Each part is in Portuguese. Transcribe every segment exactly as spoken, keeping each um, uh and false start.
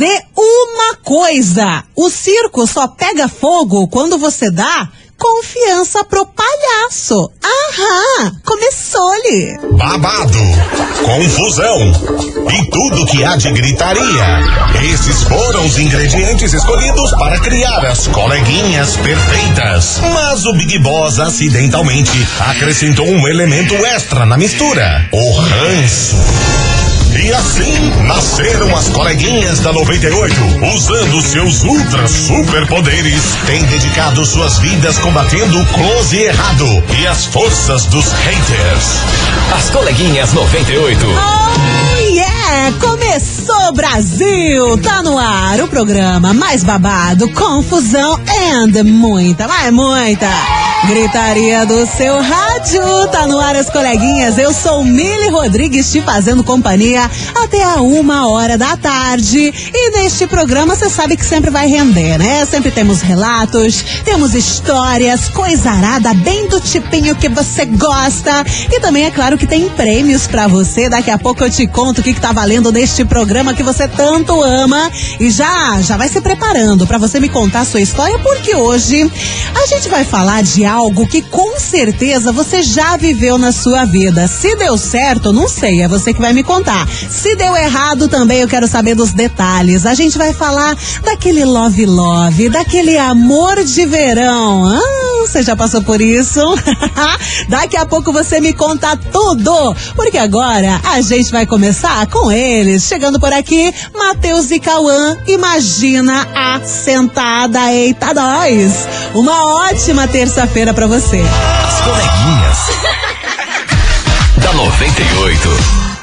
dizer uma coisa: o circo só pega fogo quando você dá confiança pro palhaço. Aham, começou-lhe. Babado, confusão e tudo que há de gritaria. Esses foram os ingredientes escolhidos para criar as coleguinhas perfeitas. Mas o Big Boss acidentalmente acrescentou um elemento extra na mistura: o ranço. E assim nasceram as coleguinhas da noventa e oito, usando seus ultra superpoderes, têm dedicado suas vidas combatendo o close e errado e as forças dos haters. As coleguinhas noventa e oito. Oh yeah! Começou, Brasil! Tá no ar o programa mais babado, confusão and muita, mas muita gritaria do seu rádio. Tá no ar as coleguinhas. Eu sou Mili Rodrigues, te fazendo companhia até a uma hora da tarde. E neste programa você sabe que sempre vai render, né? Sempre temos relatos, temos histórias, coisarada bem do tipinho que você gosta. E também é claro que tem prêmios pra você. Daqui a pouco eu te conto o que, que tá valendo neste programa que você tanto ama. E já, já vai se preparando pra você me contar a sua história, porque hoje a gente vai falar de algo que com certeza você já viveu na sua vida. Se deu certo, não sei, é você que vai me contar. Se deu errado também, eu quero saber dos detalhes. A gente vai falar daquele love love, daquele amor de verão. Ah, você já passou por isso? Daqui a pouco você me conta tudo, porque agora a gente vai começar com eles. Chegando por aqui, Matheus e Cauã, Imagina a Sentada. Eita nós! Uma ótima terça-feira pra você. As coleguinhas da noventa e oito.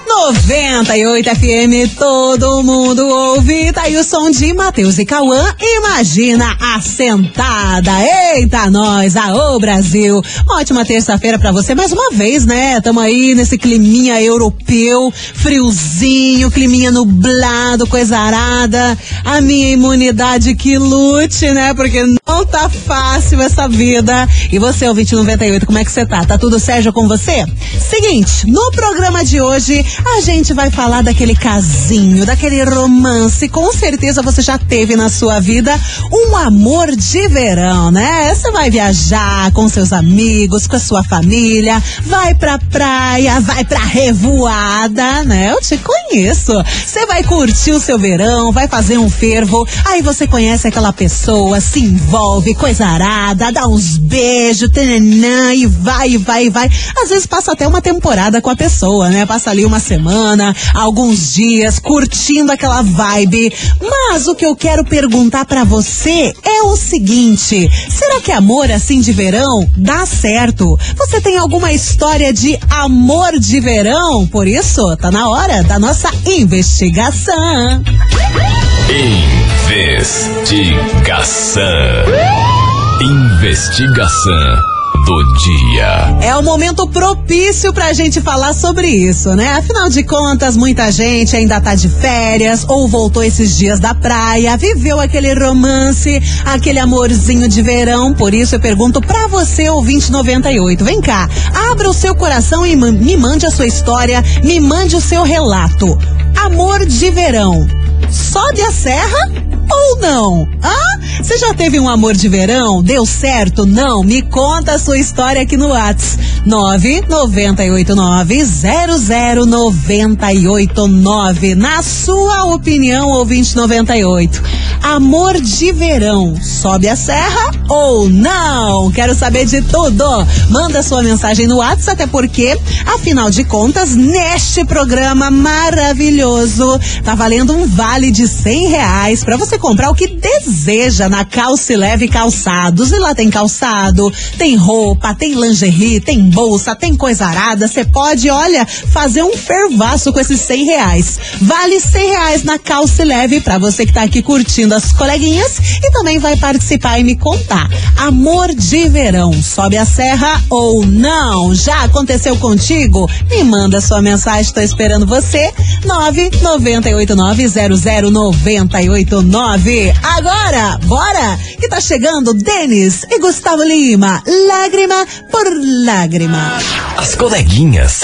noventa e oito F M, todo mundo ouve. Tá aí o som de Matheus e Cauã, Imagina a Sentada. Eita nós, aô Brasil. Uma ótima terça-feira pra você, mais uma vez, né? Tamo aí nesse climinha europeu, friozinho, climinha nublado, coisa arada. A minha imunidade que lute, né? Porque não tá fácil essa vida. E você, ouvinte noventa e oito, como é que você tá? Tá tudo Sérgio com você? Seguinte, no programa de hoje a gente vai falar daquele casinho, daquele romance. Com certeza você já teve na sua vida um amor de verão, né? Você vai viajar com seus amigos, com a sua família, vai pra praia, vai pra revoada, né? Eu te conheço. Você vai curtir o seu verão, vai fazer um fervo, aí você conhece aquela pessoa, se envolve, coisa arada, dá uns beijos, tananã, e vai, e vai, e vai. Às vezes passa até uma temporada com a pessoa, né? Passa ali uma semana, alguns dias, curtindo aquela vibe. Mas o que eu quero perguntar pra você é o seguinte: será que amor assim de verão dá certo? Você tem alguma história de amor de verão? Por isso, tá na hora da nossa investigação. Investigação. Investigação do dia. É o momento propício pra gente falar sobre isso, né? Afinal de contas, muita gente ainda tá de férias ou voltou esses dias da praia, viveu aquele romance, aquele amorzinho de verão. Por isso eu pergunto pra você, ouvinte noventa e oito, vem cá, abra o seu coração e me mande a sua história, me mande o seu relato. Amor de verão, sobe a serra ou não? Ah, você já teve um amor de verão? Deu certo? Não? Me conta a sua história aqui no WhatsApp nove nove oito nove zero zero nove oito nove. Na sua opinião, ouvinte noventa e oito, amor de verão sobe a serra ou não? Quero saber de tudo. Manda sua mensagem no WhatsApp, até porque, afinal de contas, neste programa maravilhoso tá valendo um vale de cem reais pra você comprar o que deseja na Calce Leve Calçados. E lá tem calçado, tem roupa, tem lingerie, tem bolsa, tem coisa arada. Você pode, olha, fazer um fervaço com esses cem reais. Vale cem reais na Calce Leve pra você que tá aqui curtindo as coleguinhas e também vai participar e me contar. Amor de verão, sobe a serra ou não? Já aconteceu contigo? Me manda sua mensagem, tô esperando você. nove nove oito nove zero zero nove oito nove. Agora, bora, que tá chegando Denis e Gustavo Lima, Lágrima por Lágrima. As coleguinhas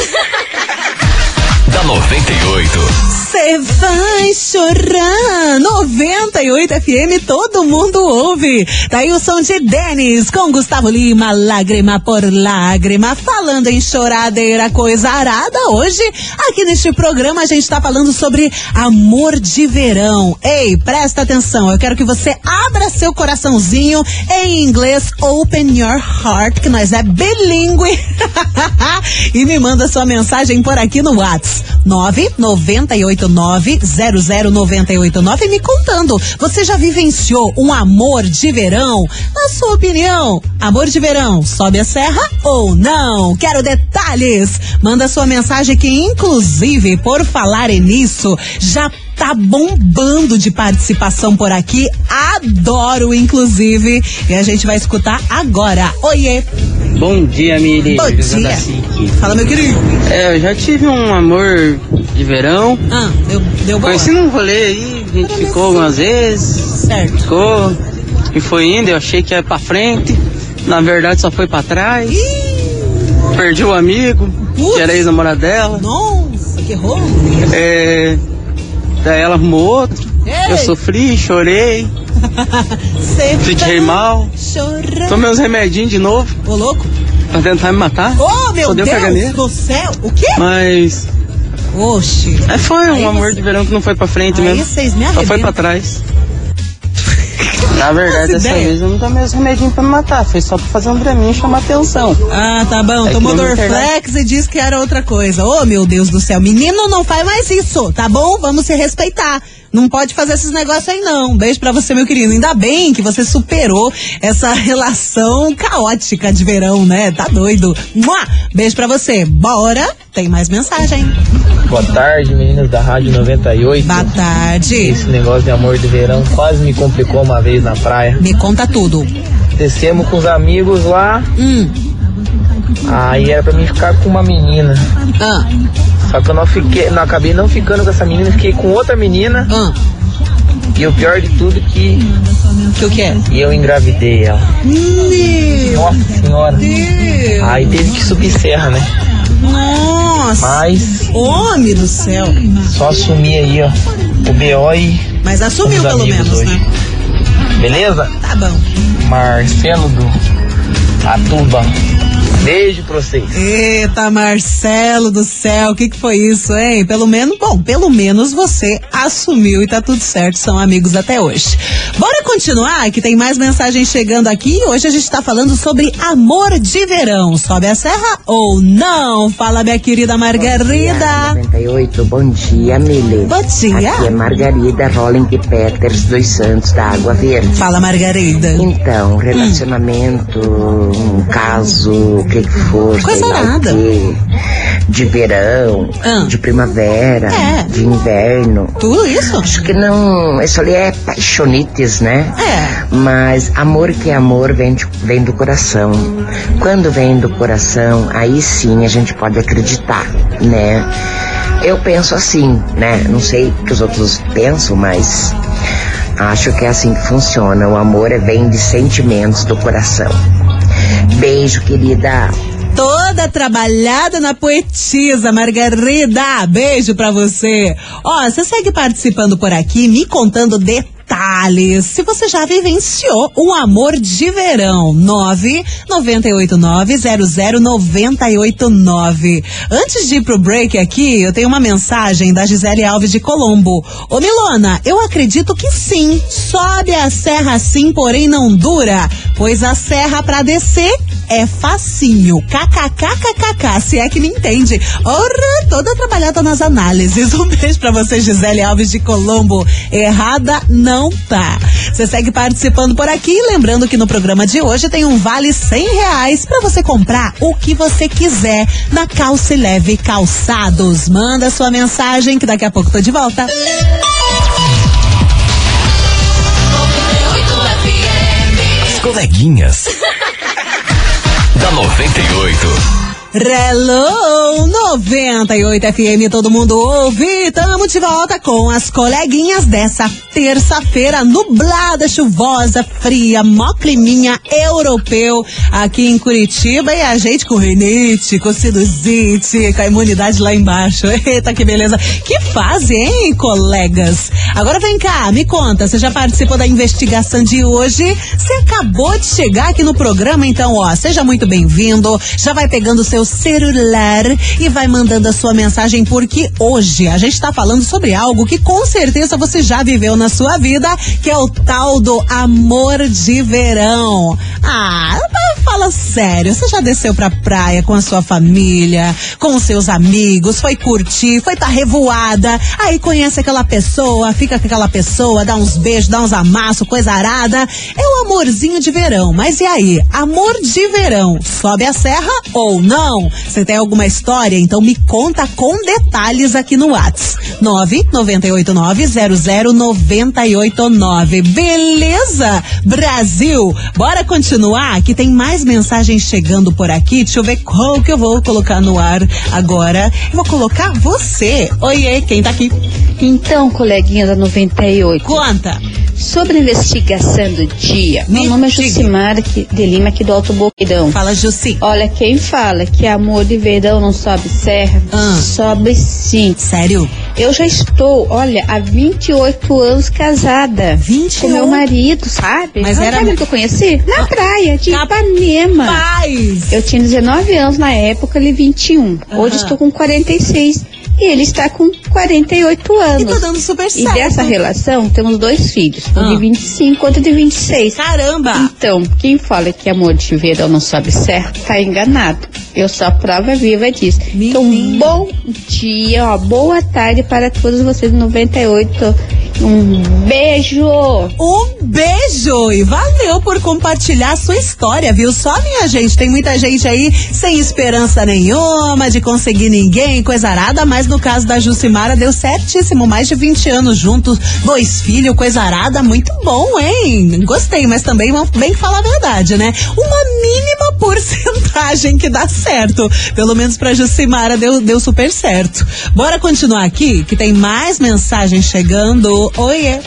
da da noventa e oito. Você vai chorar. noventa e oito F M, todo mundo ouve. Daí o som de Denis com Gustavo Lima, lágrima por lágrima. Falando em choradeira, coisa arada, hoje aqui neste programa a gente tá falando sobre amor de verão. Ei, presta atenção, eu quero que você abra seu coraçãozinho em inglês, open your heart, que nós é bilíngue. E me manda sua mensagem por aqui no WhatsApp nove nove oito nove zero zero nove oito nove, me contando, você já vivenciou um amor de verão? Na sua opinião, amor de verão sobe a serra ou não? Quero detalhes, manda sua mensagem que inclusive, por falar nisso, já tá bombando de participação por aqui, adoro inclusive, e a gente vai escutar agora. Oiê! Bom dia, Miri. Bom dia. Fala, meu querido. É, eu já tive um amor de verão. Ah, deu, deu boa. Conheci num rolê aí, a gente ficou algumas vezes. Certo. Ficou, e foi indo, eu achei que ia pra frente, na verdade só foi pra trás. Ih. Perdi o amigo, Ups. que era ex-namorada dela. Nossa, que rolo. É... Daí ela arrumou outro. Ei. Eu sofri, chorei. Fiquei mal. Chorando. Tomei uns remedinhos de novo. Ô, louco. Pra tentar me matar. Ô, meu Deus do céu. O quê? Mas... Oxi. É, foi um amor de verão que não foi pra frente mesmo. Só foi pra trás. Na verdade, dessa vez eu não tomei os remedinhos pra me matar. Foi só pra fazer um draminha e chamar atenção. Ah, tá bom. Tomou Dorflex e disse que era outra coisa. Ô, meu Deus do céu. Menino, não faz mais isso, tá bom? Vamos se respeitar. Não pode fazer esses negócios aí, não. Beijo pra você, meu querido. Ainda bem que você superou essa relação caótica de verão, né? Tá doido. Mua! Beijo pra você. Bora, tem mais mensagem. Boa tarde, meninas da Rádio noventa e oito. Boa tarde. Esse negócio de amor de verão quase me complicou uma vez na praia. Me conta tudo. Descemos com os amigos lá. Hum. Aí era pra mim ficar com uma menina. Ah. Só que eu não fiquei, não, acabei não ficando com essa menina, fiquei com outra menina. Hum. E o pior de tudo que... Que o que é? E eu engravidei ela. Meu Nossa senhora. Deus. Aí teve que subir serra, né? Nossa. Mas... Homem do céu. Só assumi aí, ó, o B O e... Mas assumiu pelo menos, hoje, né? Beleza? Tá bom. Marcelo do Atuba. Beijo pra vocês. Eita, Marcelo do céu, o que que foi isso, hein? Pelo menos, bom, pelo menos você assumiu e tá tudo certo, são amigos até hoje. Bora continuar, que tem mais mensagens chegando aqui. Hoje a gente tá falando sobre amor de verão. Sobe a serra ou não? Fala, minha querida Margarida. Bom dia, noventa e oito, bom dia, Mili. Bom dia. Aqui é Margarida Rolling de Peters dos Santos, da Água Verde. Fala, Margarida. Então, relacionamento, hum. um caso... que for, coisa nada. Que, de verão, ah. de primavera, é. de inverno. Tudo isso? Acho que não, isso ali é paixonites, né? É. Mas amor que é amor vem, de, vem do coração. Quando vem do coração, aí sim a gente pode acreditar, né? Eu penso assim, né? Não sei o que os outros pensam, mas acho que é assim que funciona. O amor vem de sentimentos do coração. Beijo, querida. Toda trabalhada na poetisa, Margarida. Beijo pra você. Ó, você segue participando por aqui, me contando detalhes. Detalhes, se você já vivenciou um amor de verão, nove nove oito nove zero zero nove oito nove. Antes de ir pro break aqui, eu tenho uma mensagem da Gisele Alves de Colombo. Ô Milona, eu acredito que sim, sobe a serra sim, porém não dura, pois a serra pra descer é facinho, kkkkk, se é que me entende. Ora, toda trabalhada nas análises. Um beijo pra você, Gisele Alves de Colombo. Errada não Não tá. Você segue participando por aqui, lembrando que no programa de hoje tem um vale cem reais pra você comprar o que você quiser na Calce Leve Calçados. Manda sua mensagem que daqui a pouco tô de volta. As coleguinhas da noventa e oito. Relão noventa e oito F M, todo mundo ouve. Tamo de volta com as coleguinhas dessa terça-feira nublada, chuvosa, fria, mó climinha europeu aqui em Curitiba, e a gente com rinite, com sinusite, com a imunidade lá embaixo. Eita, que beleza. Que fase, hein, colegas? Agora vem cá, me conta, você já participou da investigação de hoje? Você acabou de chegar aqui no programa, então, ó, seja muito bem-vindo, já vai pegando o seu celular e vai mandando a sua mensagem, porque hoje a gente tá falando sobre algo que com certeza você já viveu na sua vida, que é o tal do amor de verão. Ah, fala sério, você já desceu pra praia com a sua família, com os seus amigos, foi curtir, foi tá revoada, aí conhece aquela pessoa, fica com aquela pessoa, dá uns beijos, dá uns amassos, coisa arada, é o amorzinho de verão. Mas e aí, amor de verão, sobe a serra ou não? Você tem alguma história? Então me conta com detalhes aqui no WhatsApp nove nove oito nove zero zero nove oito nove. Beleza? Brasil, bora continuar que tem mais mensagens chegando por aqui. Deixa eu ver qual que eu vou colocar no ar agora. Eu vou colocar você. Oiê, quem tá aqui? Então, coleguinha da noventa e oito. Conta. Sobre a investigação do dia, meu nome é Jucimar de Lima, aqui do Alto Boqueirão. Fala, Juci. Olha, quem fala que amor de verão não sobe serra, ah. sobe sim. Sério? Eu já estou, olha, há vinte e oito anos casada. vinte e oito? Com meu marido, sabe? Mas não era... Sabe o que eu conheci? Na ah. praia, de Cap... Ipanema. Paz. Eu tinha dezenove anos na época, ele vinte e um. Ah. Hoje estou com quarenta e seis. E ele está com quarenta e oito anos. E tá dando super certo. E dessa relação, temos dois filhos. Um ah. de vinte e cinco, outro de vinte e seis. Caramba! Então, quem fala que amor de verão não sobe certo, tá enganado. Eu sou a prova viva disso. Menina. Então, um bom dia, uma boa tarde para todos vocês do noventa e oito. Um beijo! Um beijo! E valeu por compartilhar a sua história, viu? Só, minha gente, tem muita gente aí sem esperança nenhuma de conseguir ninguém, coisa arada, mas no caso da Jucimara deu certíssimo, mais de vinte anos juntos, dois filhos, coisa arada, muito bom, hein? Gostei, mas também vem falar a verdade, né? Uma mínima porcentagem que dá certo. Pelo menos pra Jucimara deu, deu super certo. Bora continuar aqui, que tem mais mensagem chegando. Oiê!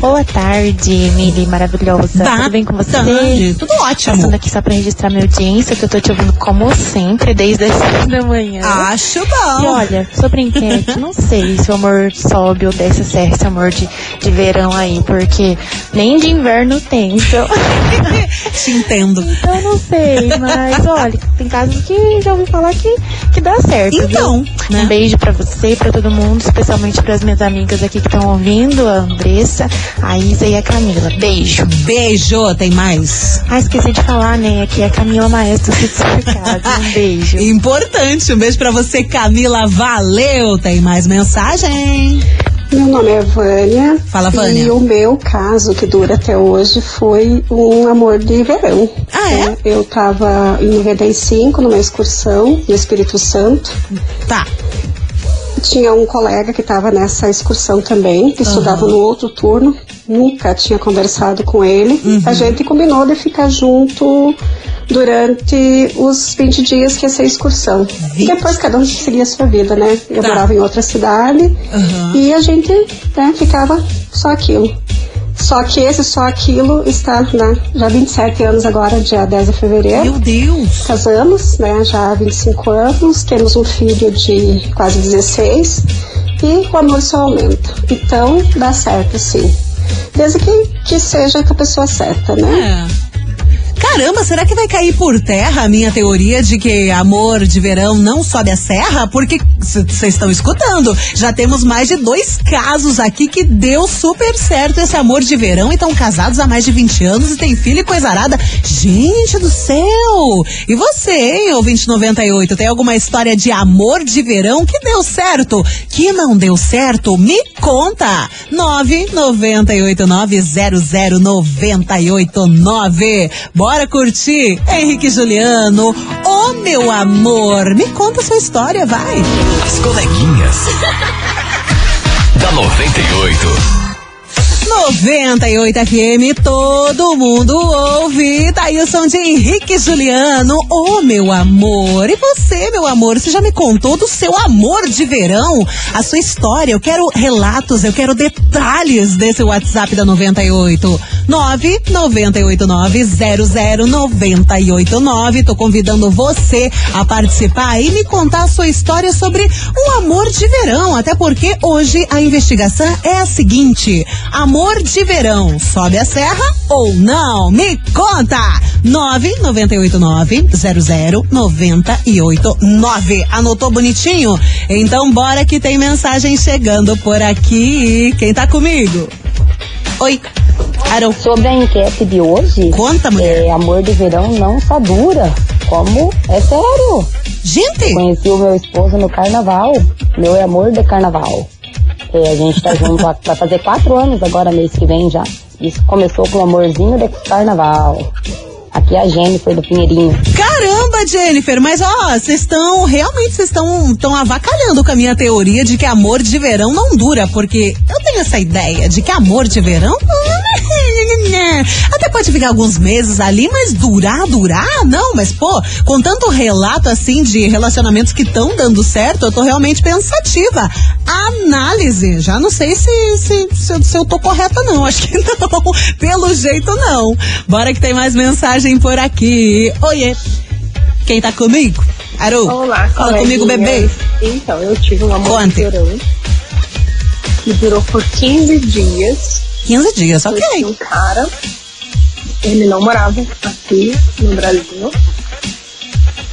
Boa tarde, Mili, maravilhosa. Tá. Tudo bem com você? Tarde. Tudo ótimo. Passando aqui só pra registrar minha audiência, que eu tô te ouvindo como sempre, desde as seis da manhã. Acho bom. E olha, sobre enquete, não sei se o amor sobe ou desce certo, esse amor de, de verão aí, porque nem de inverno tem, então... Te entendo. Então não sei, mas olha, tem casos que já ouvi falar que, que dá certo. Então, viu? Né? Um beijo pra você, pra todo mundo, especialmente pras minhas amigas aqui que estão ouvindo, a Andressa, a Isa e a Camila. Beijo. Beijo. Tem mais? Ah, esqueci de falar, né? Aqui é a Camila Maestro do Supermercado. Um beijo. Importante. Um beijo pra você, Camila. Valeu. Tem mais mensagem? Meu nome é Vânia. Fala, Vânia. E o meu caso, que dura até hoje, foi um amor de verão. Ah, é? Eu tava em noventa e cinco, numa excursão no Espírito Santo. Tá. Tinha um colega que estava nessa excursão também, que uhum. estudava no outro turno, nunca tinha conversado com ele. Uhum. A gente combinou de ficar junto durante os vinte dias que ia ser a excursão. E depois cada um seguia a sua vida, né? Eu tá. morava em outra cidade uhum. e a gente, né, ficava só aquilo. Só que esse só aquilo está, né, já há vinte e sete anos agora, dia dez de fevereiro. Meu Deus! Casamos, né, já há vinte e cinco anos, temos um filho de quase dezesseis e o amor só aumenta. Então, dá certo, sim. Desde que, que seja com a pessoa certa, né? É. Caramba, será que vai cair por terra a minha teoria de que amor de verão não sobe a serra? Porque vocês estão escutando, já temos mais de dois casos aqui que deu super certo esse amor de verão e estão casados há mais de vinte anos e tem filho e coisa arada. Gente do céu! E você, hein, ouvinte noventa e oito, tem alguma história de amor de verão que deu certo? Que não deu certo? Me conta! nove nove oito nove zero zero nove oito nove. Bora! Bora curtir, Henrique Juliano, oh meu amor, me conta a sua história, vai. As coleguinhas da noventa e oito. noventa e oito F M, todo mundo ouve. Tá aí o som de Henrique Juliano, ô oh, meu amor. E você, meu amor, você já me contou do seu amor de verão, a sua história? Eu quero relatos, eu quero detalhes desse WhatsApp da noventa e oito. nove nove oito nove zero zero nove oito nove. Tô convidando você a participar e me contar a sua história sobre o amor de verão, até porque hoje a investigação é a seguinte: amor de verão, sobe a serra ou não? Me conta! nove nove oito nove zero zero nove oito nove. Anotou bonitinho? Então bora que tem mensagem chegando por aqui. Quem tá comigo? Oi, Arô. Sobre a enquete de hoje. Conta, mulher. É, amor de verão não só dura, como é sério. Gente! Conheci o meu esposo no carnaval, meu amor de carnaval. É, a gente tá junto, a, vai fazer quatro anos agora, mês que vem já. Isso começou com o amorzinho de carnaval. Aqui é a Jennifer do Pinheirinho. Caramba, Jennifer, mas ó, vocês estão, realmente vocês estão tão avacalhando com a minha teoria de que amor de verão não dura, porque eu tenho essa ideia de que amor de verão... até pode ficar alguns meses ali, mas durar, durar, não, mas pô, com tanto relato assim de relacionamentos que estão dando certo, eu tô realmente pensativa. Análise, já não sei se, se, se, eu, se eu tô correta não, acho que não, pelo jeito não. Bora que tem mais mensagem por aqui. Oiê, quem tá comigo? Aru, olá, fala comigo, bebê. Então, eu tive um amor de verão que durou por quinze dias. quinze dias, ok. Eu tinha um cara, ele não morava aqui no Brasil.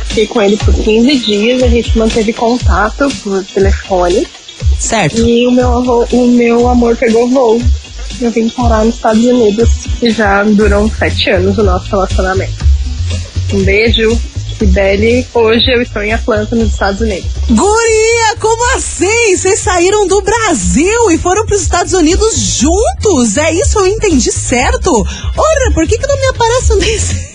Fiquei com ele por quinze dias, a gente manteve contato por telefone. Certo. E o meu, avô, o meu amor pegou voo. Eu vim parar nos Estados Unidos e já durou sete anos o nosso relacionamento. Um beijo. Sibeli, hoje eu estou em Atlanta, nos Estados Unidos. Guria, como assim? Vocês saíram do Brasil e foram para os Estados Unidos juntos? É isso, eu entendi certo? Ora, por que que não me aparece nesse...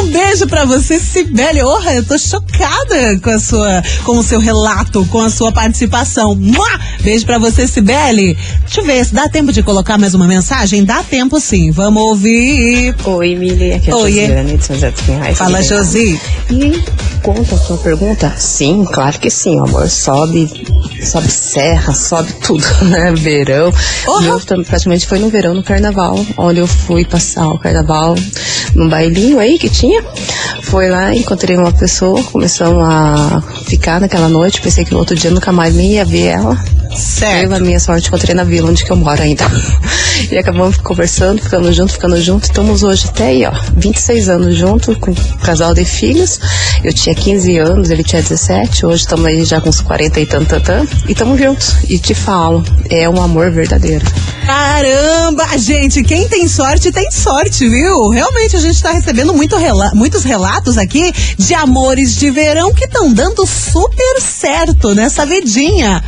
Um beijo pra você, Sibeli. Orra, eu tô chocada com a sua, com o seu relato, com a sua participação. Mua! Beijo pra você, Sibeli. Deixa eu ver se dá tempo de colocar mais uma mensagem. Dá tempo, sim. Vamos ouvir. Oi, Mili. Aqui é a Josiane de São José dos Pinhais. Fala, Josi. E conta a sua pergunta. Sim, claro que sim, amor. Sobe, sobe serra, sobe tudo, né? Verão. O meu praticamente foi no verão, no carnaval. Olha, eu fui passar o carnaval num bailinho aí que tinha. Foi lá, encontrei uma pessoa, começamos a ficar naquela noite. Pensei que no outro dia nunca mais nem ia ver ela. Certo. Eu, a minha sorte, encontrei na vila onde que eu moro ainda. E acabamos conversando, ficando junto, ficando junto. Estamos hoje até aí, ó, vinte e seis anos junto, com um casal de filhos. Eu tinha quinze anos, ele tinha dezessete. Hoje estamos aí já com uns quarenta e tanto, tanto. E estamos juntos. E te falo, é um amor verdadeiro. Caramba, gente, quem tem sorte, tem sorte, viu? Realmente a gente tá recebendo muito rela- muitos relatos aqui de amores de verão que estão dando super certo nessa vidinha.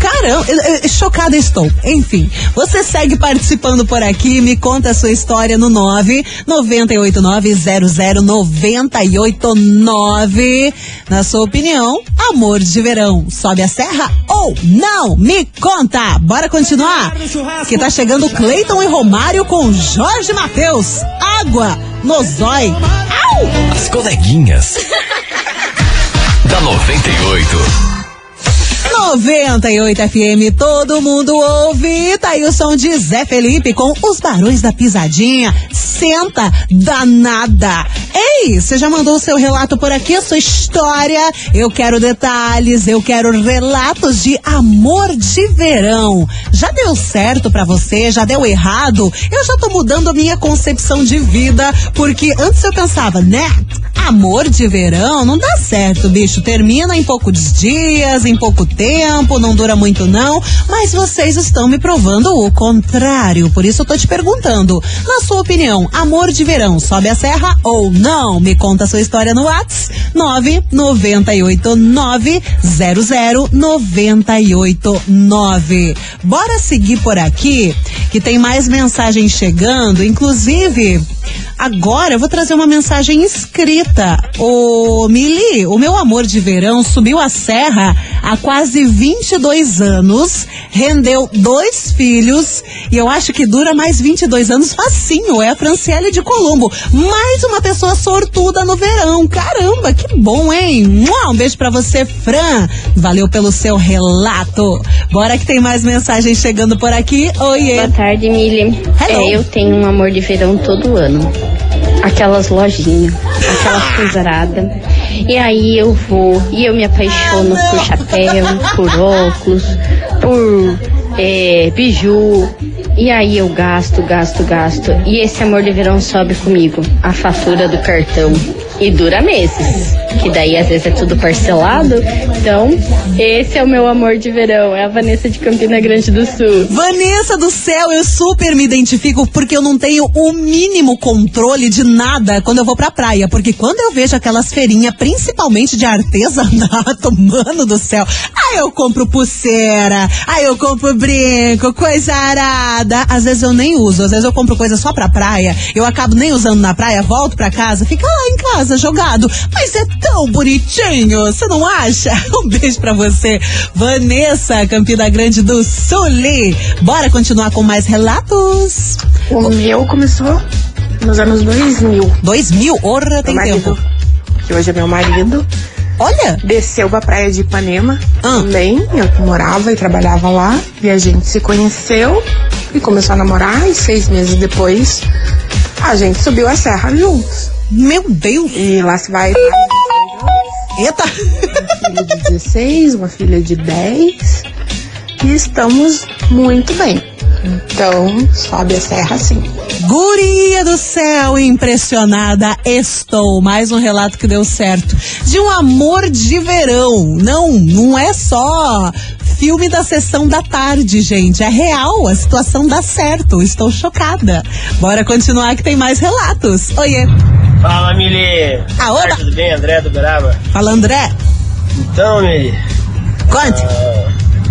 Caramba, chocada estou. Enfim, você segue participando por aqui, me conta a sua história no nove nove oito nove zero zero nove oito nove. Na sua opinião, amor de verão, sobe a serra ou não? Me conta! Bora continuar? Que tá chegando Cleiton e Romário com Jorge Mateus. Água no zói. Au! As coleguinhas da noventa e oito. noventa e oito F M, todo mundo ouve. Tá aí o som de Zé Felipe com Os Barões da Pisadinha. Senta danada. Ei, você já mandou o seu relato por aqui, a sua história? Eu quero detalhes, eu quero relatos de amor de verão. Já deu certo pra você? Já deu errado? Eu já tô mudando a minha concepção de vida, porque antes eu pensava, né? Amor de verão não dá certo, bicho. Termina em poucos dias, em pouco tempo. Tempo, não dura muito não, mas vocês estão me provando o contrário. Por isso eu tô te perguntando, na sua opinião, amor de verão sobe a serra ou não? Me conta a sua história no WhatsApp nove nove oito nove zero zero nove oito nove. Bora seguir por aqui, que tem mais mensagens chegando, inclusive agora eu vou trazer uma mensagem escrita. Ô Mili, o meu amor de verão subiu a serra há quase vinte e dois anos, rendeu dois filhos e eu acho que dura mais vinte e dois anos facinho. É a Franciele de Colombo, mais uma pessoa sortuda no verão. Caramba, que bom, hein? Um beijo pra você, Fran. Valeu pelo seu relato. Bora que tem mais mensagens chegando por aqui. Oiê. Boa tarde, Mili. É, eu tenho um amor de verão todo ano. Aquelas lojinhas, aquelas coisaradas. E aí eu vou, e eu me apaixono ah, por chapéu, por óculos, por é, biju. E aí eu gasto, gasto, gasto. E esse amor de verão sobe comigo. A fatura do cartão. E dura meses. Que daí às vezes é tudo parcelado. Então, esse é o meu amor de verão. É a Vanessa de Campina Grande do Sul. Vanessa do céu, eu super me identifico porque eu não tenho o mínimo controle de nada quando eu vou pra praia. Porque quando eu vejo aquelas feirinhas, principalmente de artesanato, mano do céu. Aí eu compro pulseira, aí eu compro brinco, coisa arada. Às vezes eu nem uso, às vezes eu compro coisa só pra praia. Eu acabo nem usando na praia, volto pra casa, fica lá em casa jogado, mas é tão bonitinho, você não acha? Um beijo pra você, Vanessa, Campina Grande do Sul. Bora continuar com mais relatos? O, o meu começou nos anos dois mil. dois mil? Orra, tem marido, tempo. Que hoje é meu marido. Olha! Desceu pra praia de Ipanema. Ah. Também, eu morava e trabalhava lá. E a gente se conheceu e começou a namorar. E seis meses depois, a gente subiu a serra juntos. Meu Deus! E lá se vai. Eita! Uma filha de dezesseis, uma filha de dez. E estamos muito bem. Então, sobe a serra assim. Guria do céu, impressionada estou. Mais um relato que deu certo. De um amor de verão. Não, não é só filme da sessão da tarde, gente. É real, a situação dá certo. Estou chocada. Bora continuar que tem mais relatos. Oiê! Fala, Mili! Ah, tudo bem? André do Beraba. Fala, André! Então, Mili... Conte!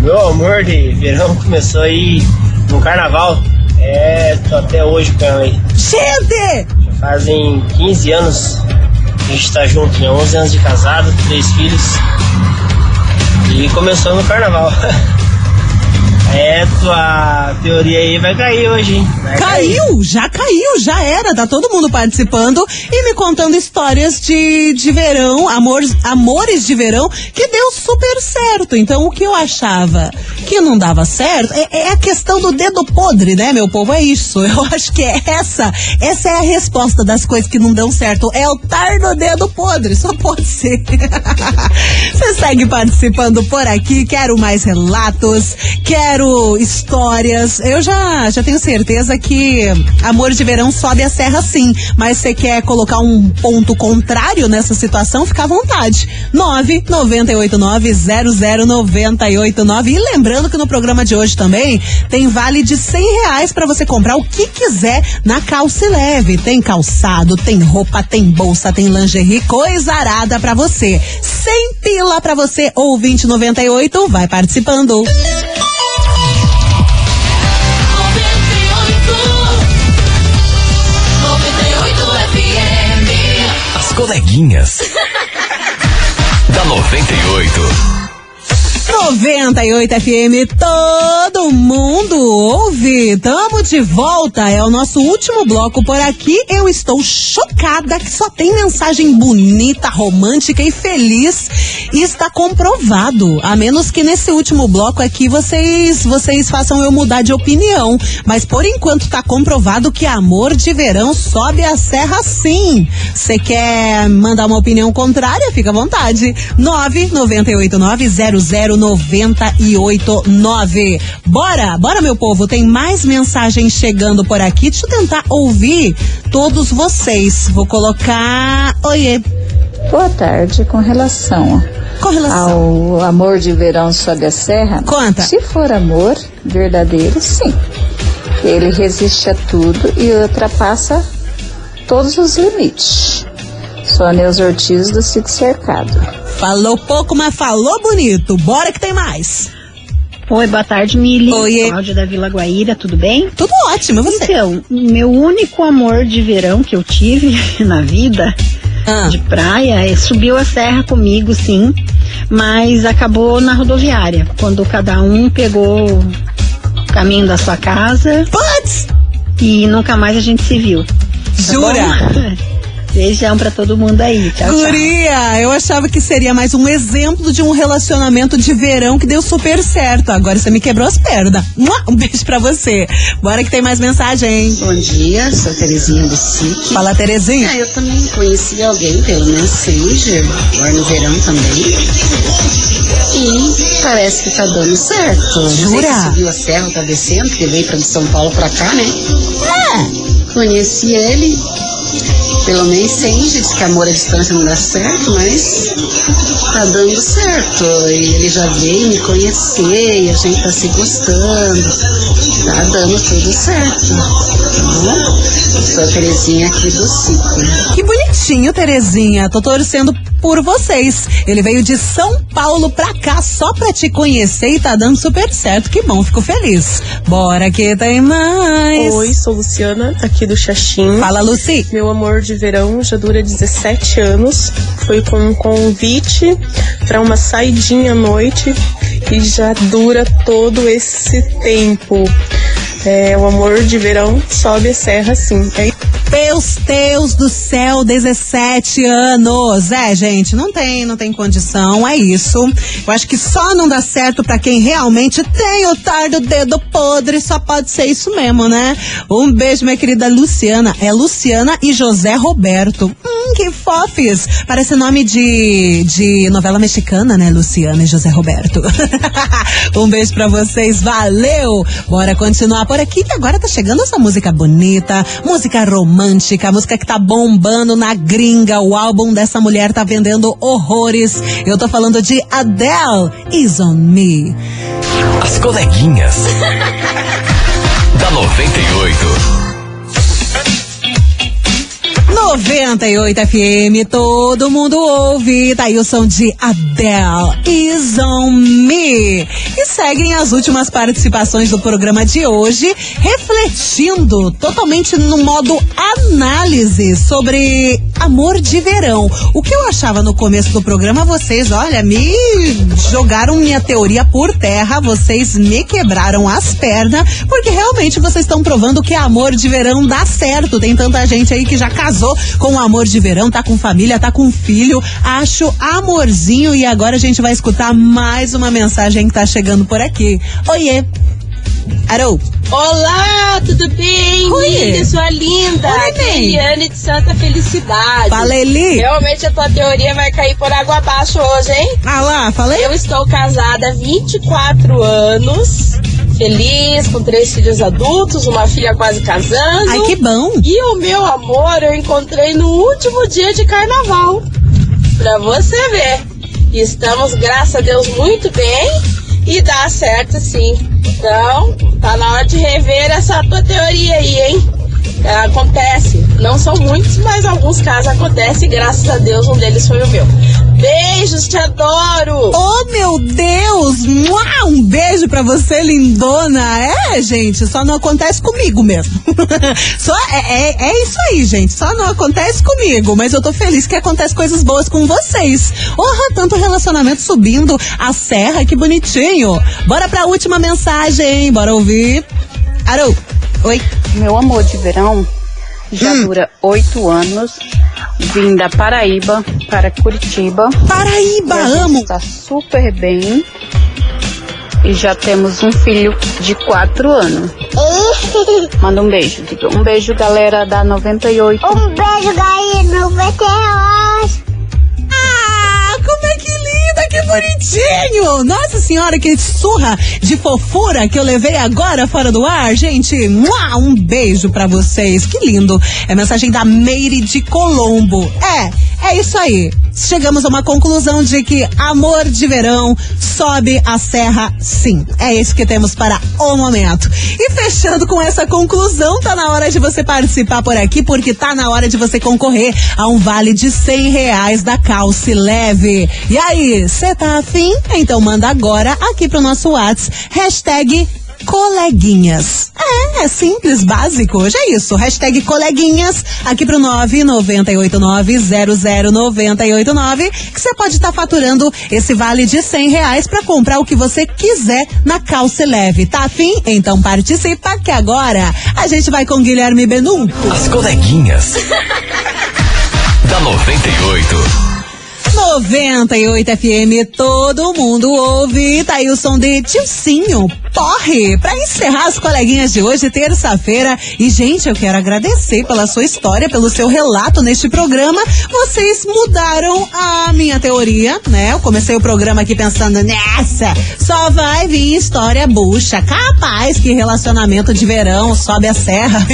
Uh, meu amor de verão começou aí no carnaval. É, tô até hoje com ela aí. Gente! Já fazem quinze anos que a gente tá junto, né? onze anos de casado, três filhos... E começou no carnaval. É, tua teoria aí vai cair hoje, hein? Vai caiu, cair. já caiu, já era. Tá todo mundo participando e me contando histórias de, de verão, amor, amores de verão, que deu super certo. Então, o que eu achava que não dava certo é, é a questão do dedo podre, né, meu povo? É isso. Eu acho que é essa. Essa é a resposta das coisas que não dão certo. É o tarno dedo podre. Só pode ser. Você segue participando por aqui. Quero mais relatos. Quero histórias. Eu já, já tenho certeza que amor de verão sobe a serra sim, mas você quer colocar um ponto contrário nessa situação, fica à vontade. nove nove oito nove zero zero nove oito nove. E lembrando que no programa de hoje também tem vale de cem reais pra você comprar o que quiser na Calce Leve. Tem calçado, tem roupa, tem bolsa, tem lingerie, coisa arada pra você. Sem pila pra você, ou vinte e noventa e oito, vai participando. Coleguinhas da noventa e oito. noventa e oito F M, todo mundo ouve. Tamo de volta, é o nosso último bloco por aqui. Eu estou chocada que só tem mensagem bonita, romântica e feliz. E está comprovado, a menos que nesse último bloco aqui vocês, vocês façam eu mudar de opinião. Mas por enquanto tá comprovado que amor de verão sobe a serra sim. Você quer mandar uma opinião contrária? Fica à vontade. nove nove oito nove zero zero nove oito nove. Bora, bora meu povo, tem mais mensagens chegando por aqui, deixa eu tentar ouvir todos vocês, vou colocar, oiê. Boa tarde, com relação, com relação ao amor de verão sobe a serra, conta. Se for amor verdadeiro, sim, ele resiste a tudo e ultrapassa todos os limites. Sou Neuza Ortiz do Cico Cercado. Falou pouco, mas falou bonito. Bora que tem mais. Oi, boa tarde, Mili. Oi. Cláudia da Vila Guaíra, tudo bem? Tudo ótimo, e você? Então, meu único amor de verão que eu tive na vida ah. de praia, subiu a serra comigo, sim, mas acabou na rodoviária, quando cada um pegou o caminho da sua casa. Putz! E nunca mais a gente se viu. Jura? Tá. Beijão pra todo mundo aí, tchau, Guria, tchau. Eu achava que seria mais um exemplo de um relacionamento de verão que deu super certo. Agora você me quebrou as pernas. Um beijo pra você. Bora que tem mais mensagem. Bom dia, sou Terezinha do S I C. Fala, Terezinha. Ah, eu também conheci alguém pelo Messenger, agora no verão também. E parece que tá dando certo. Jura? Você subiu a serra, tá descendo, que veio de São Paulo pra cá, né? É. Conheci ele pelo menos sem, gente, que amor à distância não dá certo, mas tá dando certo. E ele já veio me conhecer e a gente tá se gostando. Tá dando tudo certo. Uhum. Sou a Terezinha aqui do Ciclo. Que bonitinho, Terezinha. Tô torcendo por vocês. Ele veio de São Paulo pra cá só pra te conhecer e tá dando super certo. Que bom, fico feliz. Bora que tem mais. Oi, sou Luciana, aqui do Xaxim. Fala, Luci. Meu amor de verão já dura dezessete anos. Foi com um convite pra uma saidinha à noite e já dura todo esse tempo. É, o amor de verão sobe a serra, sim. É. Meus Deus do céu, dezessete anos. É, gente, não tem, não tem condição, é isso. Eu acho que só não dá certo pra quem realmente tem o tar do dedo podre, só pode ser isso mesmo, né? Um beijo, minha querida Luciana. É Luciana e José Roberto. Hum, que fofes. Parece nome de, de novela mexicana, né? Luciana e José Roberto. Um beijo pra vocês, valeu! Bora continuar por aqui, que agora tá chegando essa música bonita, música romântica. A música que tá bombando na gringa. O álbum dessa mulher tá vendendo horrores. Eu tô falando de Adele, Is On Me. As coleguinhas da noventa e oito. noventa e oito F M, todo mundo ouve. Tá aí o som de Adele, Is On Me. E seguem as últimas participações do programa de hoje, refletindo totalmente no modo análise sobre amor de verão. O que eu achava no começo do programa, vocês, olha, me jogaram minha teoria por terra, vocês me quebraram as pernas, porque realmente vocês estão provando que amor de verão dá certo. Tem tanta gente aí que já casou com amor de verão, tá com família, tá com filho, acho amorzinho. E agora a gente vai escutar mais uma mensagem que tá chegando por aqui. Oiê! Arô! Olá, tudo bem? Oiê! Linda, sua linda! Eliane de Santa Felicidade. Fala, Eli! Realmente a tua teoria vai cair por água abaixo hoje, hein? Ah lá, falei? Eu estou casada há vinte e quatro anos. Feliz, com três filhos adultos, uma filha quase casando. Ai, que bom! E o meu amor eu encontrei no último dia de carnaval. Pra você ver. Estamos, graças a Deus, muito bem e dá certo, sim. Então, tá na hora de rever essa tua teoria aí, hein? Acontece. Não são muitos, mas alguns casos acontecem. Graças a Deus, um deles foi o meu. Beijos, te adoro! Oh, meu Deus! Mua! Um beijo pra você, lindona! É, gente, só não acontece comigo mesmo. Só, é, é, é isso aí, gente. Só não acontece comigo, mas eu tô feliz que acontece coisas boas com vocês. Orra, tanto relacionamento subindo a serra, que bonitinho! Bora pra última mensagem, bora ouvir. Arô! Oi! Meu amor de verão já hum. dura oito anos. Vim da Paraíba para Curitiba. Paraíba, amo! Está super bem. E já temos um filho de quatro anos. Manda um beijo, Dudu. Um beijo, galera da noventa e oito. Um beijo, galera da noventa e oito. Ah, como é que linda, que bonitinho! Nossa senhora, que surra de fofura que eu levei agora fora do ar, gente. Mua, um beijo pra vocês, que lindo. É mensagem da Meire de Colombo. É, é isso aí. Chegamos a uma conclusão de que amor de verão sobe a serra, sim. É isso que temos para o momento. E fechando com essa conclusão, tá na hora de você participar por aqui, porque tá na hora de você concorrer a um vale de cem reais da Calce Leve. E aí, cê tá afim? Então manda agora aqui pro nosso WhatsApp, hashtag coleguinhas. É, é simples, básico, hoje é isso. Hashtag coleguinhas, aqui pro nove nove oito nove zero zero nove oito nove, que você pode estar tá faturando esse vale de cem reais pra comprar o que você quiser na Calce Leve. Tá afim? Então participa, que agora a gente vai com Guilherme Benuto. As coleguinhas da noventa e oito. noventa e oito F M, todo mundo ouve. Tá aí o som de Tilsinho, Porre, pra encerrar as coleguinhas de hoje, terça-feira. E gente, eu quero agradecer pela sua história, pelo seu relato neste programa. Vocês mudaram a minha teoria, né? Eu comecei o programa aqui pensando nessa, só vai vir história bucha, capaz que relacionamento de verão sobe a serra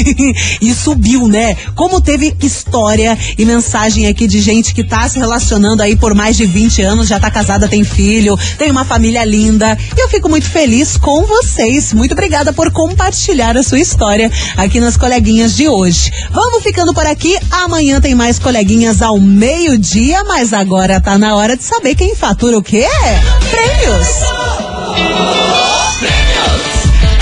e subiu, né? Como teve história e mensagem aqui de gente que tá se relacionando aí por mais de vinte anos, já tá casada, tem filho, tem uma família linda. E eu fico muito feliz com vocês. Muito obrigada por compartilhar a sua história aqui nas coleguinhas de hoje. Vamos ficando por aqui. Amanhã tem mais coleguinhas ao meio-dia, mas agora tá na hora de saber quem fatura o quê? Prêmios!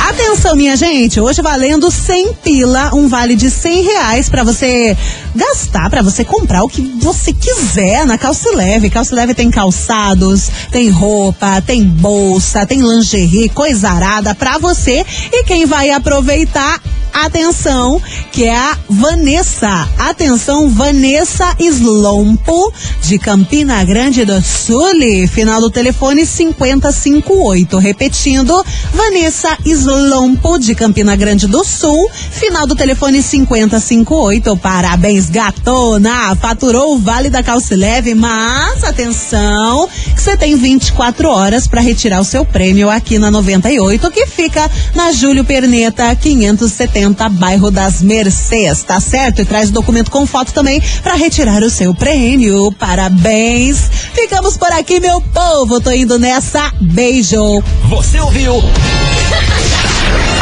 Atenção, minha gente, hoje valendo cem pila, um vale de cem reais pra você gastar, pra você comprar o que você quiser na Calce Leve. Calce Leve tem calçados, tem roupa, tem bolsa, tem lingerie, coisa arada pra você. E quem vai aproveitar, atenção, que é a Vanessa. Atenção, Vanessa Slompo, de Campina Grande do Sul, final do telefone cinquenta e cinco oito. Repetindo, Vanessa Slompo, de Campina Grande do Sul, final do telefone cinquenta e cinco oito. Parabéns, gatona! Faturou o vale da Calce Leve, mas atenção, que você tem vinte e quatro horas para retirar o seu prêmio aqui na noventa e oito, que fica na Júlio Perneta, quinhentos e setenta. Bairro das Mercês, tá certo? E traz documento com foto também pra retirar o seu prêmio. Parabéns! Ficamos por aqui, meu povo. Tô indo nessa. Beijo! Você ouviu?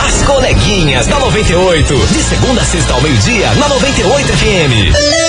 As coleguinhas da noventa e oito. De segunda a sexta ao meio-dia, na noventa e oito F M.